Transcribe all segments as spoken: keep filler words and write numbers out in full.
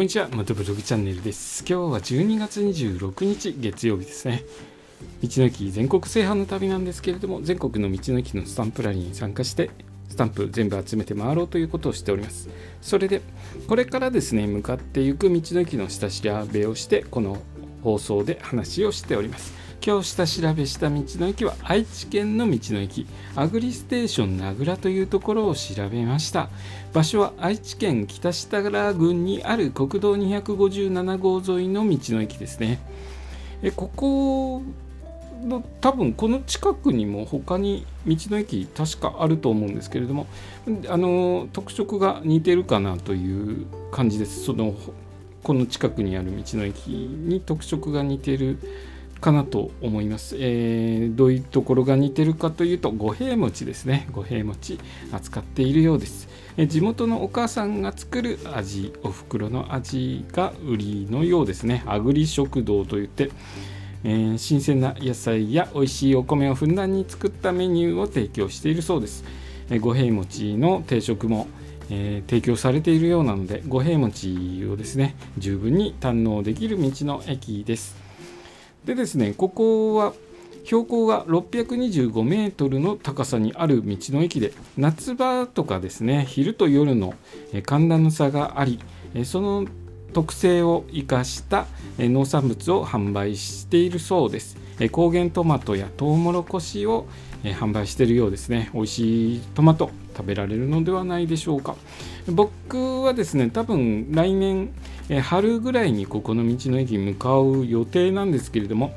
こんにちは、マトブログチャンネルです。今日はじゅうにがつにじゅうろくにち月曜日ですね。道の駅全国制覇の旅なんですけれども、全国の道の駅のスタンプラリーに参加してスタンプ全部集めて回ろうということをしております。それでこれからですね、向かっていく道の駅の下調べをして、この放送で話をしております。今日下調べした道の駅は愛知県の道の駅アグリステーション名倉というところを調べました。場所は愛知県北設楽郡にある国道にひゃくごじゅうななごう沿いの道の駅ですね。えここの多分この近くにも他に道の駅確かあると思うんですけれども、あの特色が似てるかなという感じです。そのこの近くにある道の駅に特色が似てるかなと思います。えー、どういうところが似てるかというと、五平餅ですね。五平餅扱っているようです。え地元のお母さんが作る味、お袋の味が売りのようですね。あぐり食堂といって、えー、新鮮な野菜や美味しいお米をふんだんに作ったメニューを提供しているそうです。え五平餅の定食もえー、提供されているようなので、五平餅をですね十分に堪能できる道の駅です。でですね、ここは標高がろっぴゃくにじゅうごメートルの高さにある道の駅で、夏場とかですね昼と夜の寒暖の差があり、その特性を生かした農産物を販売しているそうです。高原トマトやトウモロコシを販売しているようですね。美味しいトマト食べられるのではないでしょうか。僕はですね、多分来年春ぐらいにここの道の駅に向かう予定なんですけれども、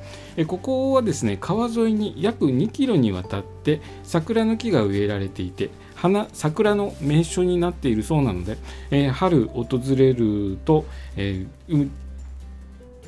ここはですね川沿いに約にキロにわたって桜の木が植えられていて、花桜の名所になっているそうなので、えー、春訪れると、えー、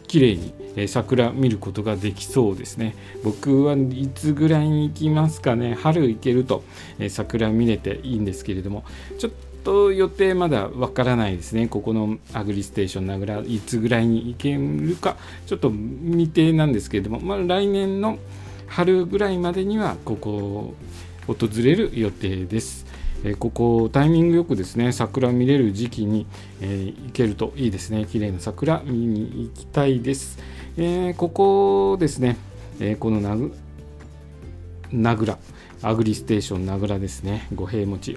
綺麗に、えー、桜見ることができそうですね。僕はいつぐらいに行きますかね。春行けると、えー、桜見れていいんですけれども、ちょっと予定まだわからないですね。ここのアグリステーション名倉いつぐらいに行けるかちょっと未定なんですけれども、まあ、来年の春ぐらいまでにはここを訪れる予定です。えここタイミングよくですね桜見れる時期に、えー、行けるといいですね。綺麗な桜見に行きたいです。えー、ここですね、えー、この名倉名倉アグリステーション名倉ですね。五平餅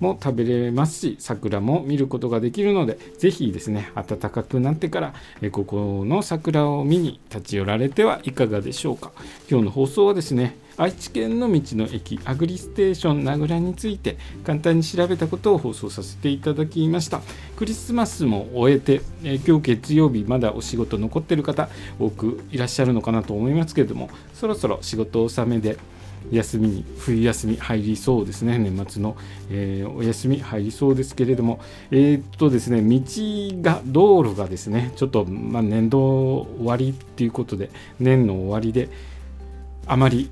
も食べれますし、桜も見ることができるので、ぜひですね暖かくなってからえここの桜を見に立ち寄られてはいかがでしょうか。今日の放送はですね、愛知県の道の駅アグリステーション名倉について簡単に調べたことを放送させていただきました。クリスマスも終えて、え今日月曜日まだお仕事残ってる方多くいらっしゃるのかなと思いますけれども、そろそろ仕事納めで休みに冬休み入りそうですね。年末の、えー、お休み入りそうですけれども、えー、っとですね道が道路がですねちょっと、まあ、年度終わりっていうことで、年の終わりであまり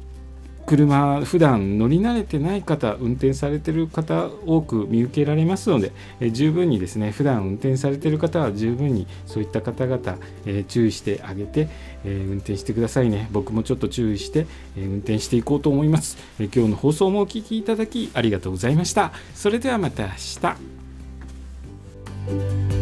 車普段乗り慣れてない方、運転されてる方多く見受けられますので、え十分にですね普段運転されてる方は十分にそういった方々、えー、注意してあげて、えー、運転してくださいね。僕もちょっと注意して、えー、運転していこうと思います。えー、今日の放送もお聞きいただきありがとうございました。それではまた明日。